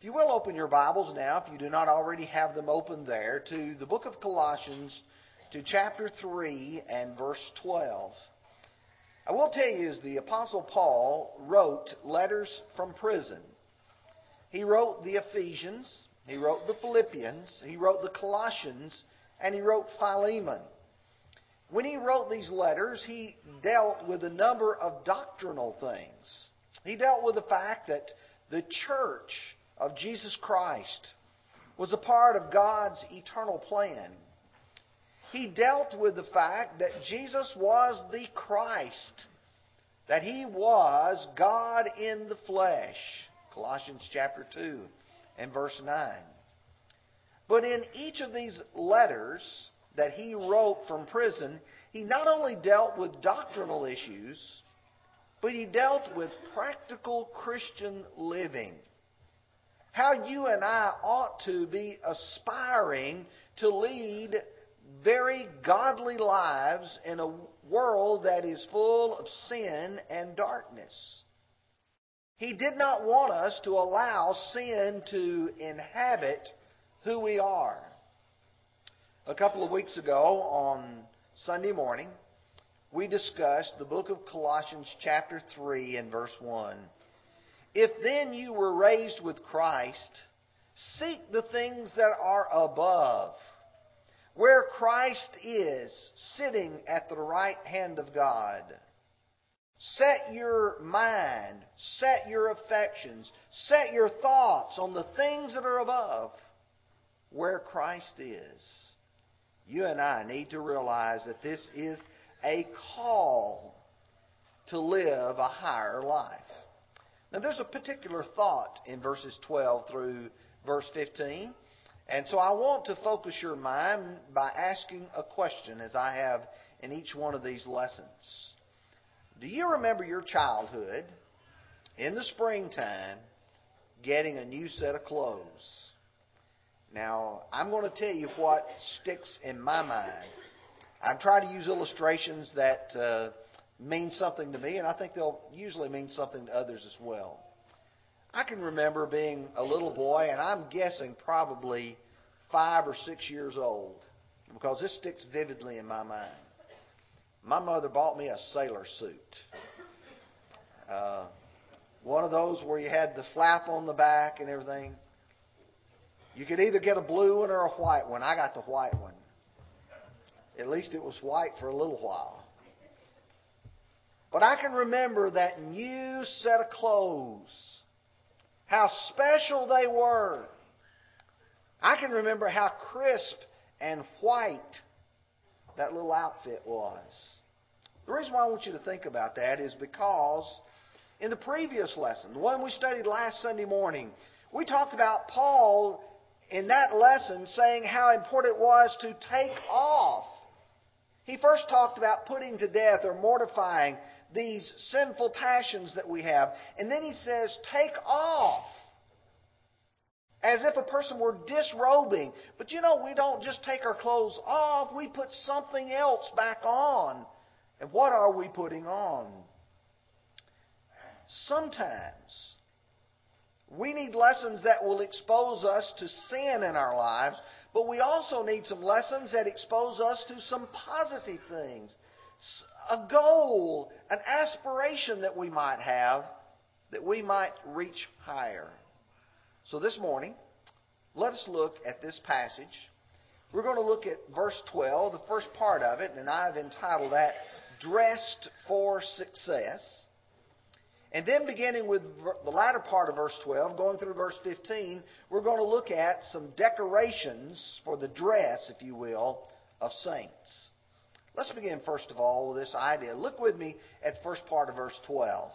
If you will, open your Bibles now, if you do not already have them open there, to the book of Colossians, to chapter 3 and verse 12. I will tell you, as the Apostle Paul wrote letters from prison, he wrote the Ephesians, he wrote the Philippians, he wrote the Colossians, and he wrote Philemon. When he wrote these letters, he dealt with a number of doctrinal things. He dealt with the fact that the church of Jesus Christ was a part of God's eternal plan. He dealt with the fact that Jesus was the Christ, that he was God in the flesh. Colossians chapter 2 and verse 9. But in each of these letters that he wrote from prison, he not only dealt with doctrinal issues, but he dealt with practical Christian living. How you and I ought to be aspiring to lead very godly lives in a world that is full of sin and darkness. He did not want us to allow sin to inhabit who we are. A couple of weeks ago on Sunday morning, we discussed the book of Colossians chapter 3 and verse 1. If then you were raised with Christ, seek the things that are above, where Christ is, sitting at the right hand of God. Set your mind, set your affections, set your thoughts on the things that are above, where Christ is. You and I need to realize that this is a call to live a higher life. Now, there's a particular thought in verses 12 through verse 15. And so I want to focus your mind by asking a question, as I have in each one of these lessons. Do you remember your childhood in the springtime getting a new set of clothes? Now, I'm going to tell you what sticks in my mind. I try to use illustrations that mean something to me, and I think they'll usually mean something to others as well. I can remember being a little boy, and I'm guessing probably 5 or 6 years old, because this sticks vividly in my mind. My mother bought me a sailor suit. One of those where you had the flap on the back and everything. You could either get a blue one or a white one. I got the white one. At least it was white for a little while. But I can remember that new set of clothes, how special they were. I can remember how crisp and white that little outfit was. The reason why I want you to think about that is because in the previous lesson, the one we studied last Sunday morning, we talked about Paul in that lesson saying how important it was to take off. He first talked about putting to death or mortifying these sinful passions that we have. And then he says, take off. As if a person were disrobing. But you know, we don't just take our clothes off. We put something else back on. And what are we putting on? Sometimes we need lessons that will expose us to sin in our lives. But we also need some lessons that expose us to some positive things. A goal, an aspiration that we might have, that we might reach higher. So this morning, let us look at this passage. We're going to look at verse 12, the first part of it, and I've entitled that, Dressed for Success. And then beginning with the latter part of verse 12, going through verse 15, we're going to look at some decorations for the dress, if you will, of saints. Let's begin, first of all, with this idea. Look with me at the first part of verse 12.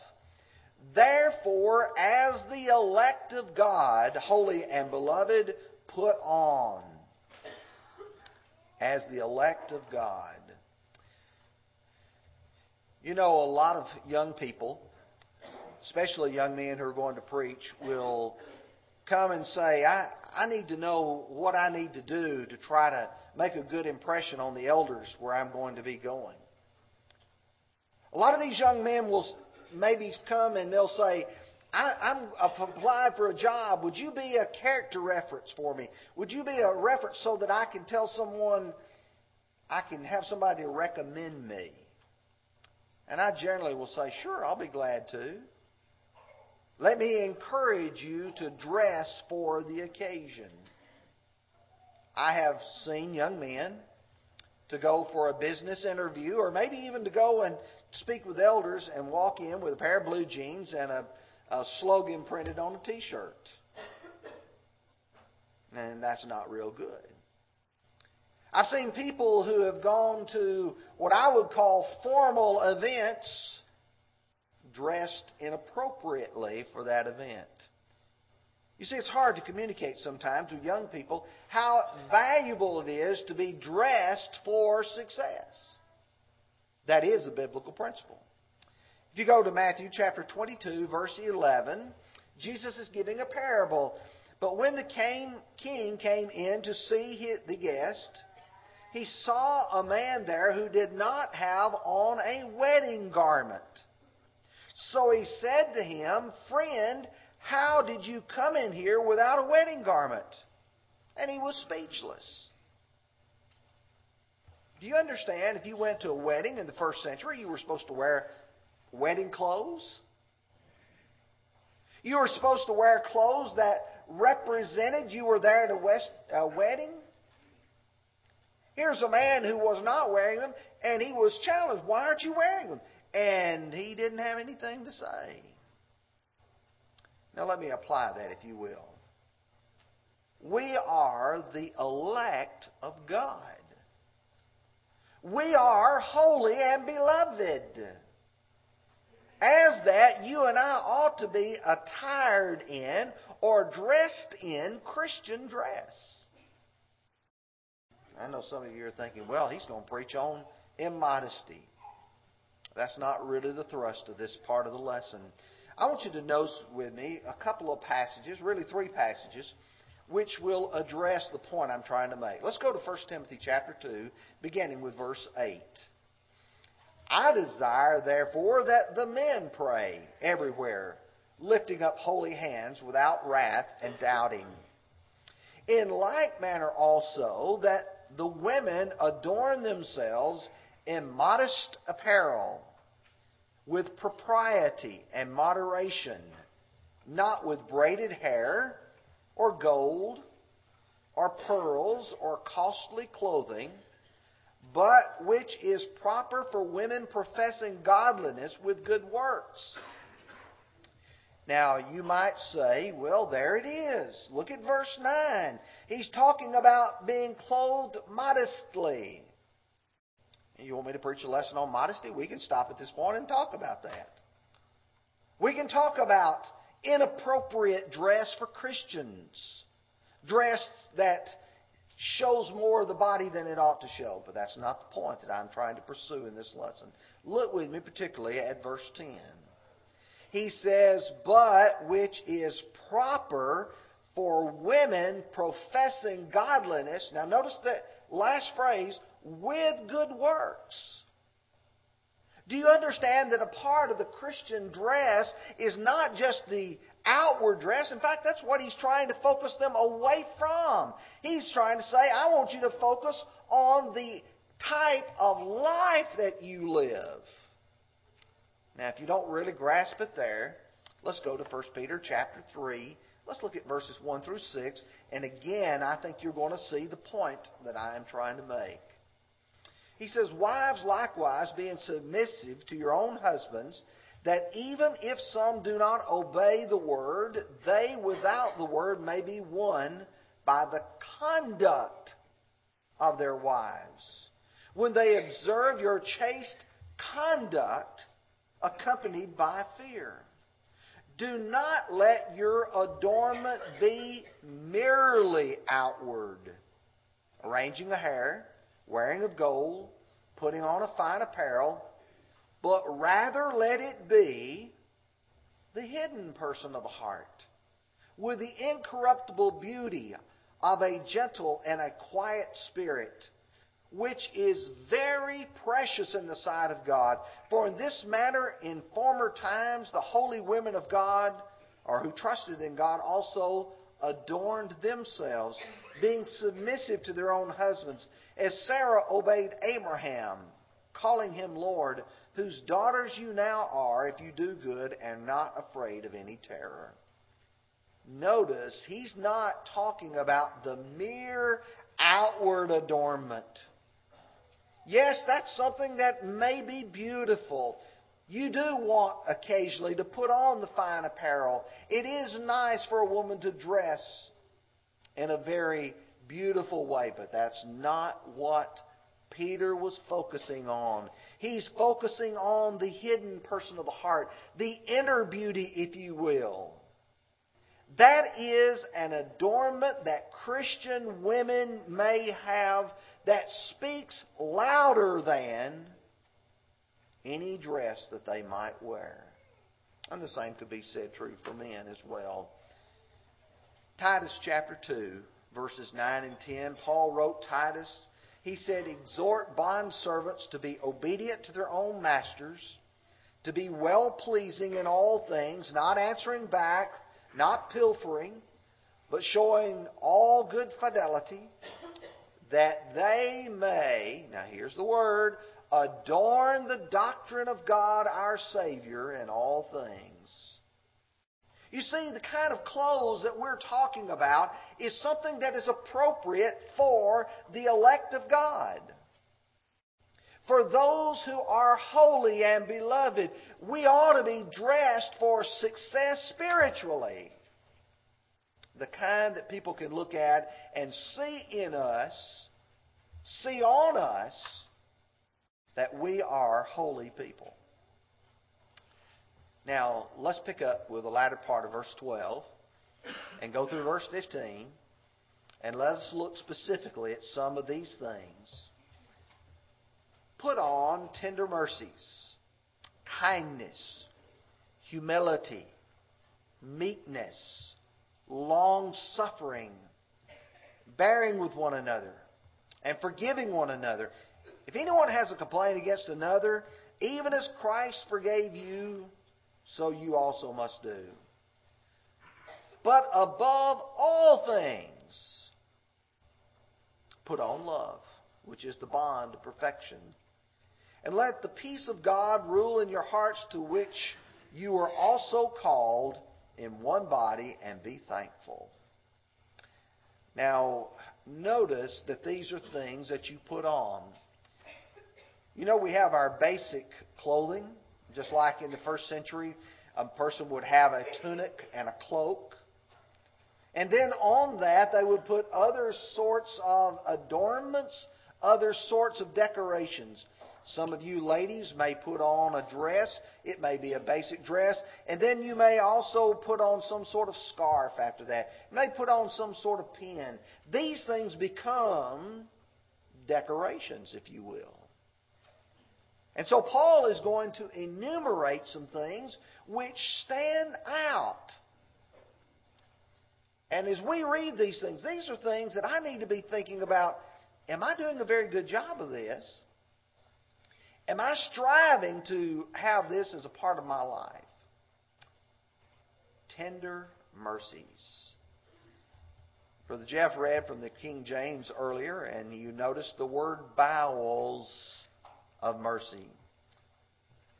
Therefore, as the elect of God, holy and beloved, put on. As the elect of God. You know, a lot of young people, especially young men who are going to preach, will come and say, I need to know what I need to do to try to make a good impression on the elders where I'm going to be going. A lot of these young men will maybe come and they'll say, I'm applying for a job. Would you be a character reference for me? Would you be a reference so that I can tell someone, I can have somebody recommend me? And I generally will say, sure, I'll be glad to. Let me encourage you to dress for the occasion. I have seen young men to go for a business interview or maybe even to go and speak with elders and walk in with a pair of blue jeans and a slogan printed on a T-shirt. And that's not real good. I've seen people who have gone to what I would call formal events dressed inappropriately for that event. You see, it's hard to communicate sometimes with young people how valuable it is to be dressed for success. That is a biblical principle. If you go to Matthew chapter 22, verse 11, Jesus is giving a parable. But when the king came in to see the guest, he saw a man there who did not have on a wedding garment. So he said to him, "Friend, how did you come in here without a wedding garment?" And he was speechless. Do you understand? If you went to a wedding in the first century, you were supposed to wear wedding clothes. You were supposed to wear clothes that represented you were there at a wedding. Here's a man who was not wearing them, and he was challenged. Why aren't you wearing them? And he didn't have anything to say. Now let me apply that, if you will. We are the elect of God. We are holy and beloved. As that, you and I ought to be attired in or dressed in Christian dress. I know some of you are thinking, well, he's going to preach on immodesty. That's not really the thrust of this part of the lesson. I want you to notice with me a couple of passages, really three passages, which will address the point I'm trying to make. Let's go to 1 Timothy chapter 2, beginning with verse 8. "I desire, therefore, that the men pray everywhere, lifting up holy hands without wrath and doubting. In like manner also, that the women adorn themselves in modest apparel, with propriety and moderation, not with braided hair or gold or pearls or costly clothing, but which is proper for women professing godliness with good works." Now, you might say, well, there it is. Look at verse 9. He's talking about being clothed modestly. You want me to preach a lesson on modesty? We can stop at this point and talk about that. We can talk about inappropriate dress for Christians. Dress that shows more of the body than it ought to show. But that's not the point that I'm trying to pursue in this lesson. Look with me particularly at verse 10. He says, "But which is proper for women professing godliness." Now notice that last phrase, "with good works." Do you understand that a part of the Christian dress is not just the outward dress? In fact, that's what he's trying to focus them away from. He's trying to say, I want you to focus on the type of life that you live. Now, if you don't really grasp it there, let's go to 1 Peter chapter 3. Let's look at verses 1 through 6. And again, I think you're going to see the point that I am trying to make. He says, "Wives likewise being submissive to your own husbands, that even if some do not obey the word, they without the word may be won by the conduct of their wives, when they observe your chaste conduct accompanied by fear. Do not let your adornment be merely outward, arranging the hair, wearing of gold, putting on a fine apparel, but rather let it be the hidden person of the heart, with the incorruptible beauty of a gentle and a quiet spirit, which is very precious in the sight of God. For in this manner in former times the holy women of God or who trusted in God, also adorned themselves, being submissive to their own husbands, as Sarah obeyed Abraham, calling him Lord, whose daughters you now are, if you do good and not afraid of any terror. Notice, he's not talking about the mere outward adornment. Yes, that's something that may be beautiful. You do want occasionally to put on the fine apparel. It is nice for a woman to dress in a very beautiful way, but that's not what Peter was focusing on. He's focusing on the hidden person of the heart, the inner beauty, if you will. That is an adornment that Christian women may have that speaks louder than any dress that they might wear. And the same could be said true for men as well. Titus chapter 2, verses 9 and 10, Paul wrote Titus, he said, exhort bondservants to be obedient to their own masters, to be well-pleasing in all things, not answering back, not pilfering, but showing all good fidelity, that they may, now here's the word, adorn the doctrine of God our Savior in all things. You see, the kind of clothes that we're talking about is something that is appropriate for the elect of God. For those who are holy and beloved, we ought to be dressed for success spiritually. The kind that people can look at and see in us, see on us, that we are holy people. Now, let's pick up with the latter part of verse 12 and go through verse 15, and let us look specifically at some of these things. Put on tender mercies, kindness, humility, meekness, long-suffering, bearing with one another, and forgiving one another. If anyone has a complaint against another, even as Christ forgave you, so you also must do. But above all things, put on love, which is the bond of perfection. And let the peace of God rule in your hearts, to which you were also called in one body, and be thankful. Now, notice that these are things that you put on. You know, we have our basic clothing, just like in the first century, a person would have a tunic and a cloak. And then on that, they would put other sorts of adornments, other sorts of decorations. Some of you ladies may put on a dress. It may be a basic dress. And then you may also put on some sort of scarf after that. You may put on some sort of pin. These things become decorations, if you will. And so Paul is going to enumerate some things which stand out. And as we read these things, these are things that I need to be thinking about. Am I doing a very good job of this? Am I striving to have this as a part of my life? Tender mercies. Brother Jeff read from the King James earlier, and you noticed the word bowels of mercy.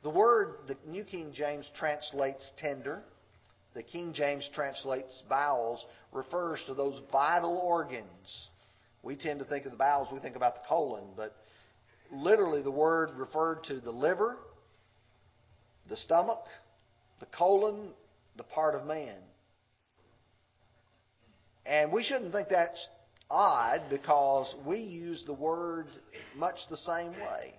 The word, the New King James translates tender. The King James translates bowels, refers to those vital organs. We tend to think of the bowels, we think about the colon, but literally the word referred to the liver, the stomach, the colon, the part of man. And we shouldn't think that's odd, because we use the word much the same way.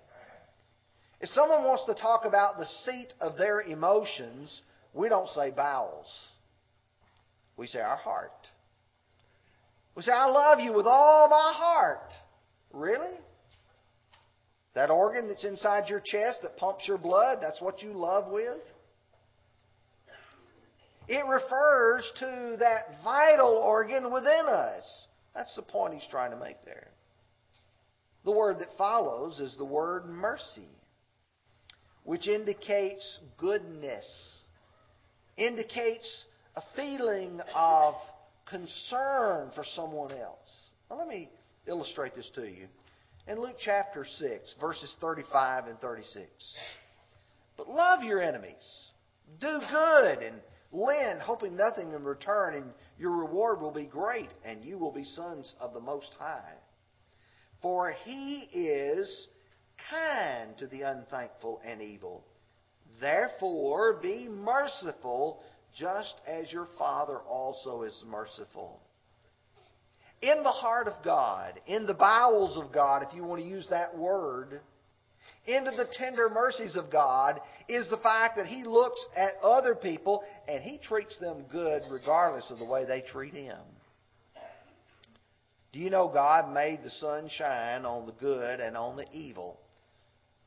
If someone wants to talk about the seat of their emotions, we don't say bowels. We say our heart. We say, I love you with all my heart. Really? That organ that's inside your chest that pumps your blood, that's what you love with? It refers to that vital organ within us. That's the point he's trying to make there. The word that follows is the word mercy, which indicates goodness, indicates a feeling of concern for someone else. Now, let me illustrate this to you. In Luke chapter 6, verses 35 and 36. But love your enemies. Do good and lend, hoping nothing in return, and your reward will be great, and you will be sons of the Most High. For He is kind to the unthankful and evil. Therefore, be merciful, just as your Father also is merciful. In the heart of God, in the bowels of God, if you want to use that word, into the tender mercies of God is the fact that He looks at other people and He treats them good regardless of the way they treat Him. Do you know God made the sun shine on the good and on the evil?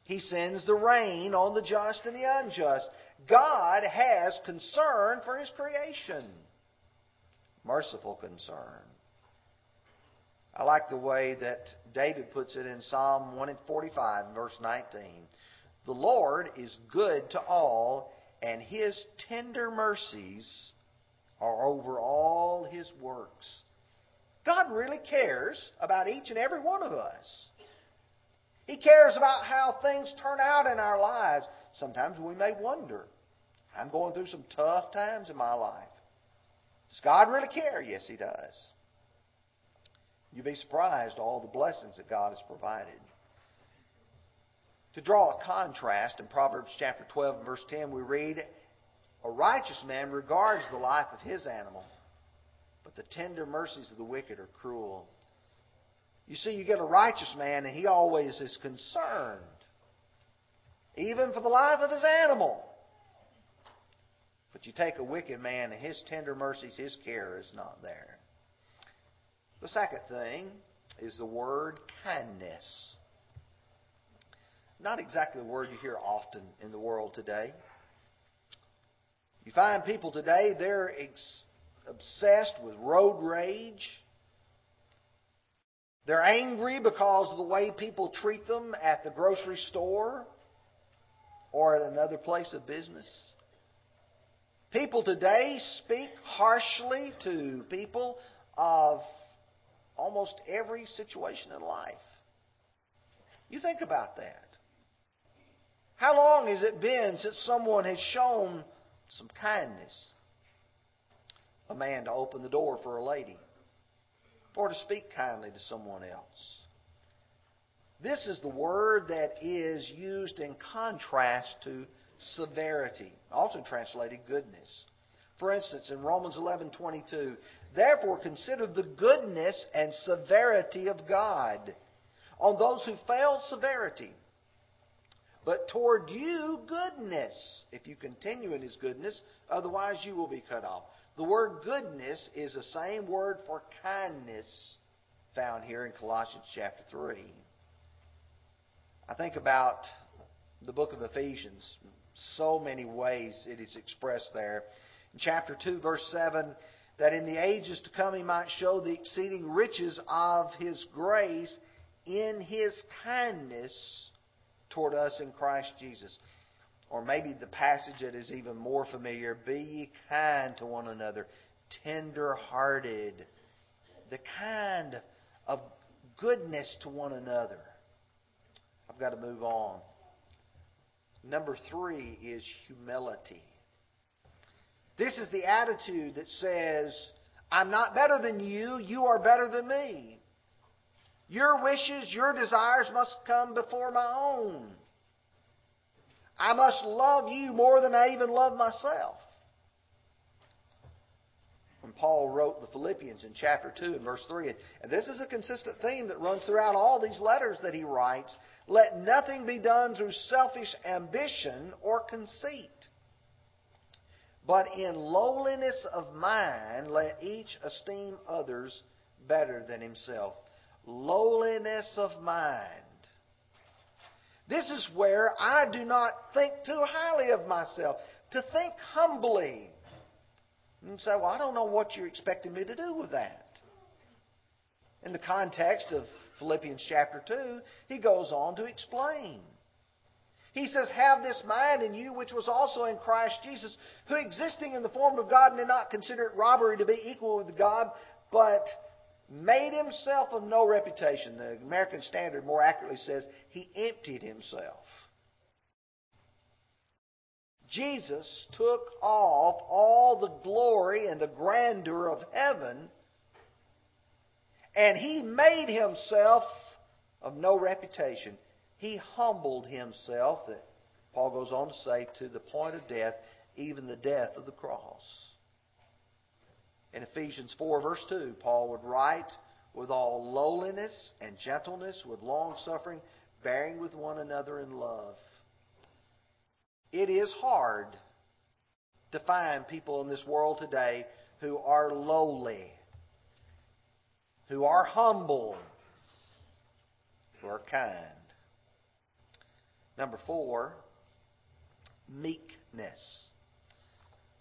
He sends the rain on the just and the unjust. God has concern for His creation. Merciful concern. I like the way that David puts it in Psalm 145, verse 19. The Lord is good to all, and His tender mercies are over all His works. God really cares about each and every one of us. He cares about how things turn out in our lives. Sometimes we may wonder, I'm going through some tough times in my life. Does God really care? Yes, He does. You'd be surprised at all the blessings that God has provided. To draw a contrast, in Proverbs chapter 12 and verse 10, we read, a righteous man regards the life of his animal, but the tender mercies of the wicked are cruel. You see, you get a righteous man, and he always is concerned, even for the life of his animal. But you take a wicked man, and his tender mercies, his care is not there. The second thing is the word kindness. Not exactly the word you hear often in the world today. You find people today, they're obsessed with road rage. They're angry because of the way people treat them at the grocery store or at another place of business. People today speak harshly to people of almost every situation in life. You think about that. How long has it been since someone has shown some kindness? A man to open the door for a lady, or to speak kindly to someone else. This is the word that is used in contrast to severity, also translated goodness. For instance, in Romans 11:22, therefore consider the goodness and severity of God on those who failed severity, but toward you goodness, if you continue in His goodness, otherwise you will be cut off. The word goodness is the same word for kindness found here in Colossians chapter 3. I think about the book of Ephesians, so many ways it is expressed there. In chapter 2, verse 7, that in the ages to come He might show the exceeding riches of His grace in His kindness toward us in Christ Jesus. Or maybe the passage that is even more familiar, be ye kind to one another, tender-hearted, the kind of goodness to one another. I've got to move on. Number 3 is humility. This is the attitude that says, I'm not better than you, you are better than me. Your wishes, your desires must come before my own. I must love you more than I even love myself. When Paul wrote the Philippians in chapter 2 and verse 3, and this is a consistent theme that runs throughout all these letters that he writes, let nothing be done through selfish ambition or conceit. But in lowliness of mind, let each esteem others better than himself. Lowliness of mind. This is where I do not think too highly of myself. To think humbly. And say, well, I don't know what you're expecting me to do with that. In the context of Philippians chapter 2, he goes on to explain. He says, have this mind in you, which was also in Christ Jesus, who existing in the form of God did not consider it robbery to be equal with God, but made himself of no reputation. The American Standard more accurately says, he emptied himself. Jesus took off all the glory and the grandeur of heaven, and he made himself of no reputation. He humbled himself, that Paul goes on to say, to the point of death, even the death of the cross. In Ephesians 4, verse 2, Paul would write, with all lowliness and gentleness, with long suffering, bearing with one another in love. It is hard to find people in this world today who are lowly, who are humble, who are kind. Number 4, meekness.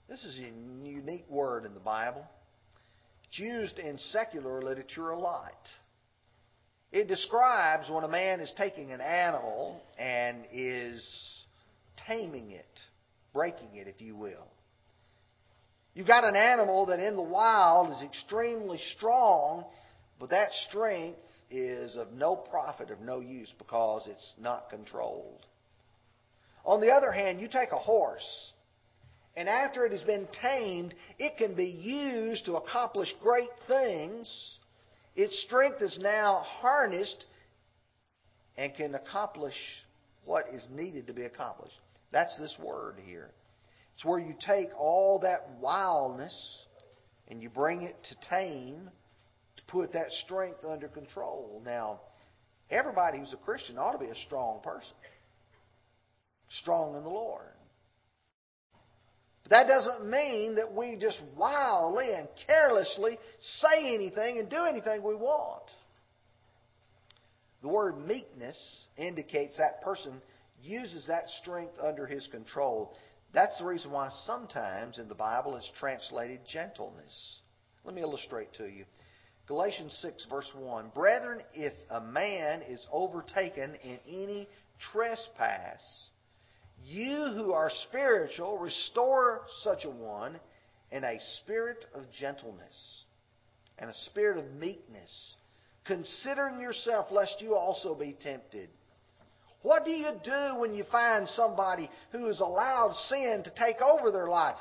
This is a unique word in the Bible. It's used in secular literature a lot. It describes when a man is taking an animal and is taming it, breaking it, if you will. You've got an animal that in the wild is extremely strong, but that strength is of no profit, of no use, because it's not controlled. On the other hand, you take a horse, and after it has been tamed, it can be used to accomplish great things. Its strength is now harnessed and can accomplish what is needed to be accomplished. That's this word here. It's where you take all that wildness and you bring it to tame, to put that strength under control. Now, everybody who's a Christian ought to be a strong person, strong in the Lord. But that doesn't mean that we just wildly and carelessly say anything and do anything we want. The word meekness indicates that person uses that strength under his control. That's the reason why sometimes in the Bible it's translated gentleness. Let me illustrate to you. Galatians 6, verse 1. Brethren, if a man is overtaken in any trespass, you who are spiritual, restore such a one in a spirit of gentleness and a spirit of meekness, considering yourself, lest you also be tempted. What do you do when you find somebody who has allowed sin to take over their life?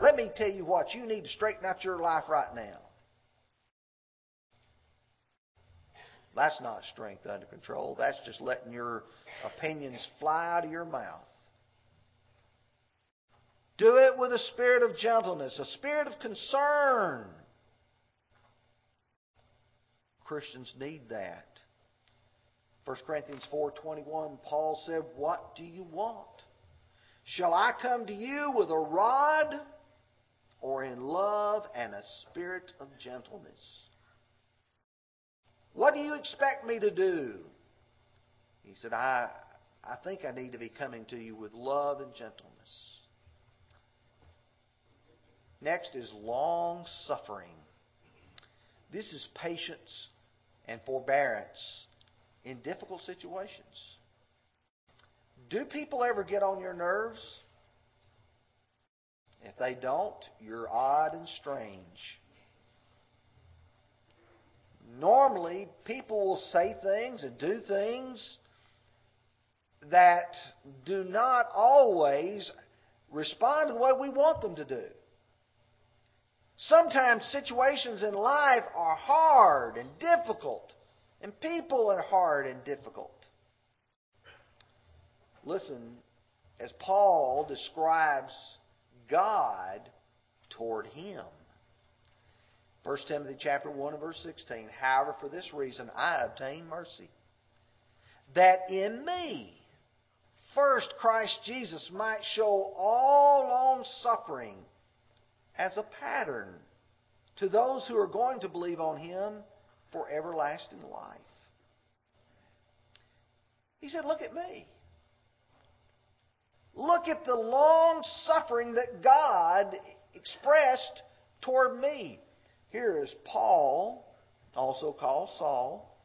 Let me tell you what, you need to straighten out your life right now. That's not strength under control. That's just letting your opinions fly out of your mouth. Do it with a spirit of gentleness, a spirit of concern. Christians need that. 1 Corinthians 4:21, Paul said, what do you want? Shall I come to you with a rod or in love and a spirit of gentleness? What do you expect me to do? He said, I think I need to be coming to you with love and gentleness. Next is long suffering. This is patience and forbearance in difficult situations. Do people ever get on your nerves? If they don't, you're odd and strange. Normally, people will say things and do things that do not always respond to the way we want them to do. Sometimes situations in life are hard and difficult, and people are hard and difficult. Listen, as Paul describes God toward him. 1 Timothy chapter 1 and verse 16. However, for this reason I obtain mercy, that in me first Christ Jesus might show all long suffering as a pattern to those who are going to believe on him for everlasting life. He said, look at me. Look at the long suffering that God expressed toward me. Here is Paul, also called Saul,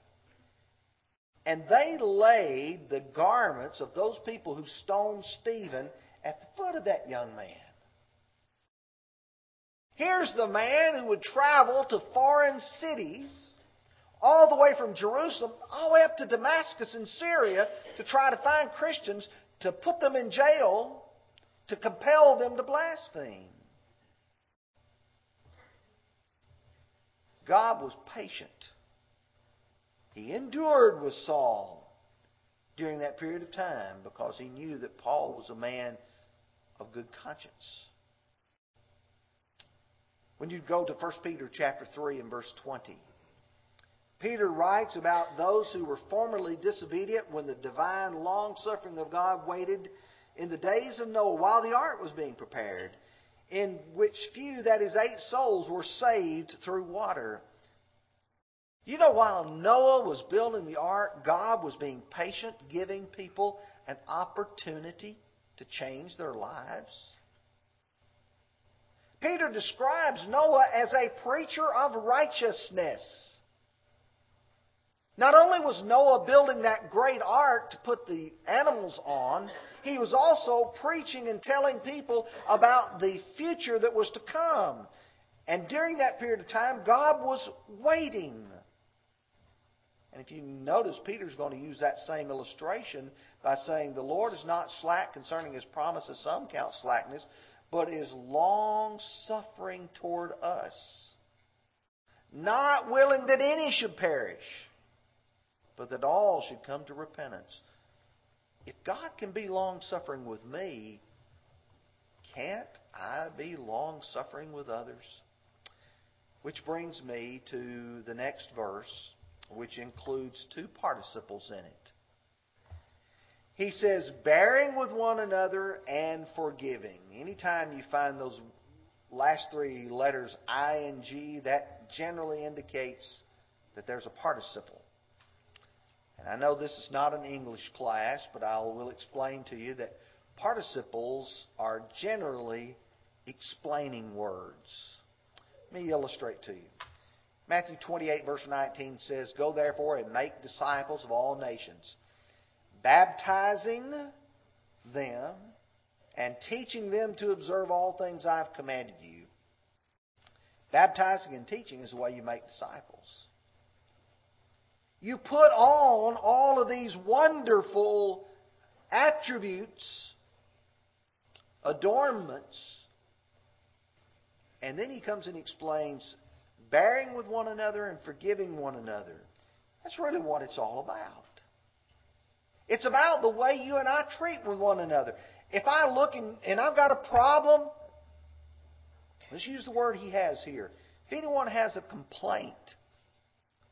And they laid the garments of those people who stoned Stephen at the foot of that young man. Here's the man who would travel to foreign cities all the way from Jerusalem, all the way up to Damascus in Syria to try to find Christians, to put them in jail, to compel them to blaspheme. God was patient. He endured with Saul during that period of time because he knew that Paul was a man of good conscience. When you go to 1 Peter chapter 3 and verse 20, Peter writes about those who were formerly disobedient when the divine long-suffering of God waited in the days of Noah while the ark was being prepared, in which few, that is 8 souls, were saved through water. You know, while Noah was building the ark, God was being patient, giving people an opportunity to change their lives. Peter describes Noah as a preacher of righteousness. Not only was Noah building that great ark to put the animals on, he was also preaching and telling people about the future that was to come. And during that period of time, God was waiting. And if you notice, Peter's going to use that same illustration by saying, the Lord is not slack concerning His promise, as some count slackness, but is long-suffering toward us, not willing that any should perish, but that all should come to repentance. If God can be long-suffering with me, can't I be long-suffering with others? Which brings me to the next verse, which includes 2 participles in it. He says, bearing with one another and forgiving. Anytime you find those last 3 letters, ing, that generally indicates that there's a participle. And I know this is not an English class, but I will explain to you that participles are generally explaining words. Let me illustrate to you. Matthew 28, verse 19 says, go therefore and make disciples of all nations, baptizing them and teaching them to observe all things I have commanded you. Baptizing and teaching is the way you make disciples. You put on all of these wonderful attributes, adornments, and then he comes and explains bearing with one another and forgiving one another. That's really what it's all about. It's about the way you and I treat with one another. If I look and I've got a problem, let's use the word he has here. If anyone has a complaint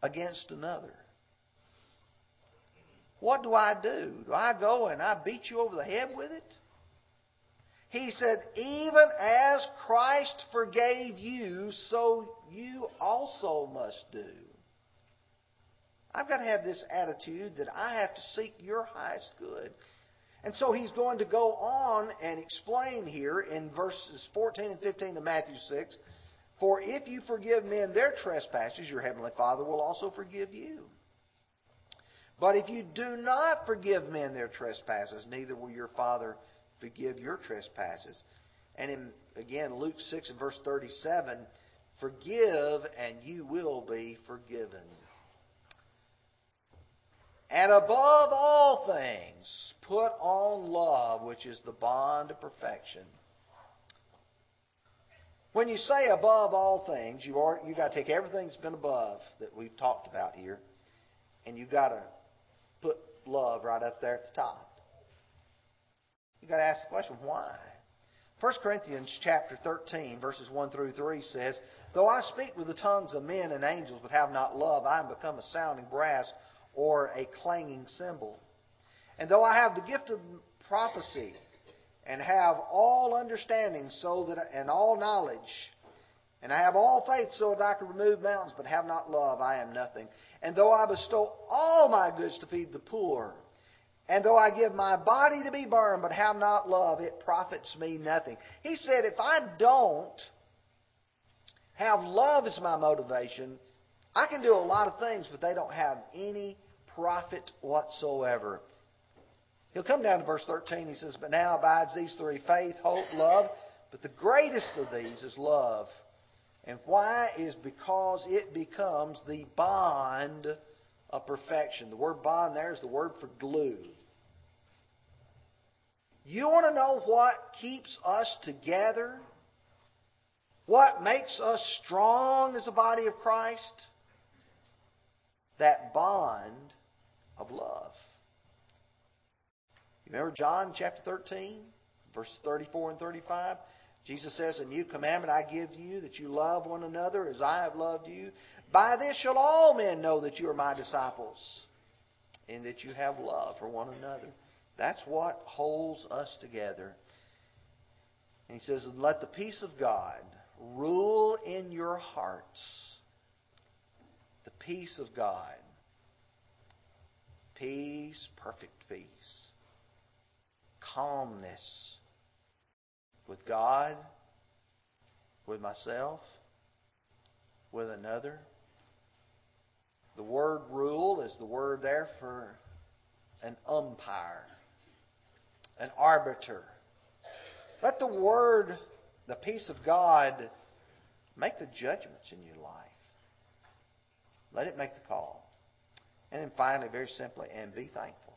against another, what do I do? Do I go and I beat you over the head with it? He said, even as Christ forgave you, so you also must do. I've got to have this attitude that I have to seek your highest good. And so he's going to go on and explain here in verses 14 and 15 of Matthew 6, for if you forgive men their trespasses, your heavenly Father will also forgive you. But if you do not forgive men their trespasses, neither will your Father forgive your trespasses. And in, again, Luke 6 and verse 37, forgive and you will be forgiven. And above all things, put on love, which is the bond of perfection. When you say above all things, you've got to take everything that's been above that we've talked about here, and you've got to put love right up there at the top. You've got to ask the question, why? 1 Corinthians chapter 13, verses 1 through 3 says, though I speak with the tongues of men and angels, but have not love, I am become a sounding brass or a clanging cymbal. And though I have the gift of prophecy and have all understanding and all knowledge, and I have all faith so that I can remove mountains, but have not love, I am nothing. And though I bestow all my goods to feed the poor, and though I give my body to be burned, but have not love, it profits me nothing. He said, if I don't have love as my motivation, I can do a lot of things, but they don't have any profit whatsoever. He'll come down to verse 13. He says, but now abides these three, faith, hope, love. But the greatest of these is love. And why is because it becomes the bond of perfection. The word bond there is the word for glue. You want to know what keeps us together? What makes us strong as a body of Christ? That bond of love. You remember John chapter 13, verses 34 and 35? Jesus says, a new commandment I give you, that you love one another as I have loved you. By this shall all men know that you are my disciples, and that you have love for one another. That's what holds us together. And he says, let the peace of God rule in your hearts. The peace of God. Peace, perfect peace. Calmness. With God, with myself, with another. The word rule is the word there for an umpire, an arbiter. Let the word, the peace of God, make the judgments in your life. Let it make the call. And then finally, very simply, and be thankful.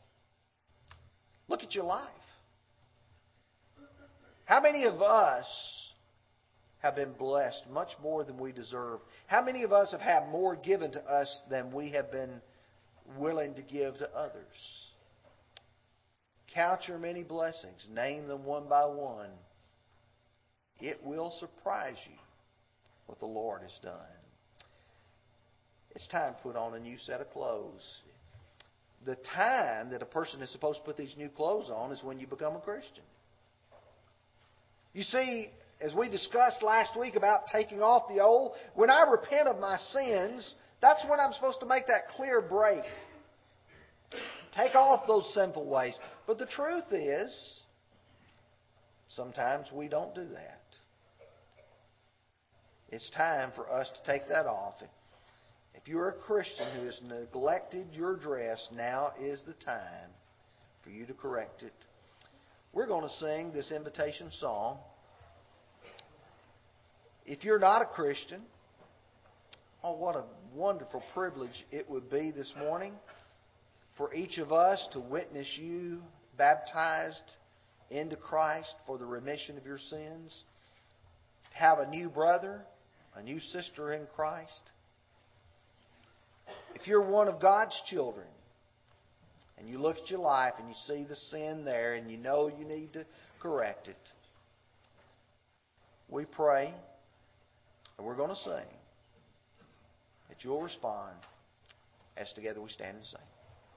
Look at your life. How many of us have been blessed much more than we deserve? How many of us have had more given to us than we have been willing to give to others? Count your many blessings. Name them one by one. It will surprise you what the Lord has done. It's time to put on a new set of clothes. The time that a person is supposed to put these new clothes on is when you become a Christian. You see, as we discussed last week about taking off the old, when I repent of my sins, that's when I'm supposed to make that clear break. Take off those sinful ways. But the truth is, sometimes we don't do that. It's time for us to take that off. If you're a Christian who has neglected your dress, now is the time for you to correct it. We're going to sing this invitation song. If you're not a Christian, oh, what a wonderful privilege it would be this morning for each of us to witness you baptized into Christ for the remission of your sins, to have a new brother, a new sister in Christ. If you're one of God's children, and you look at your life and you see the sin there and you know you need to correct it. We pray and we're going to sing that you'll respond as together we stand and sing.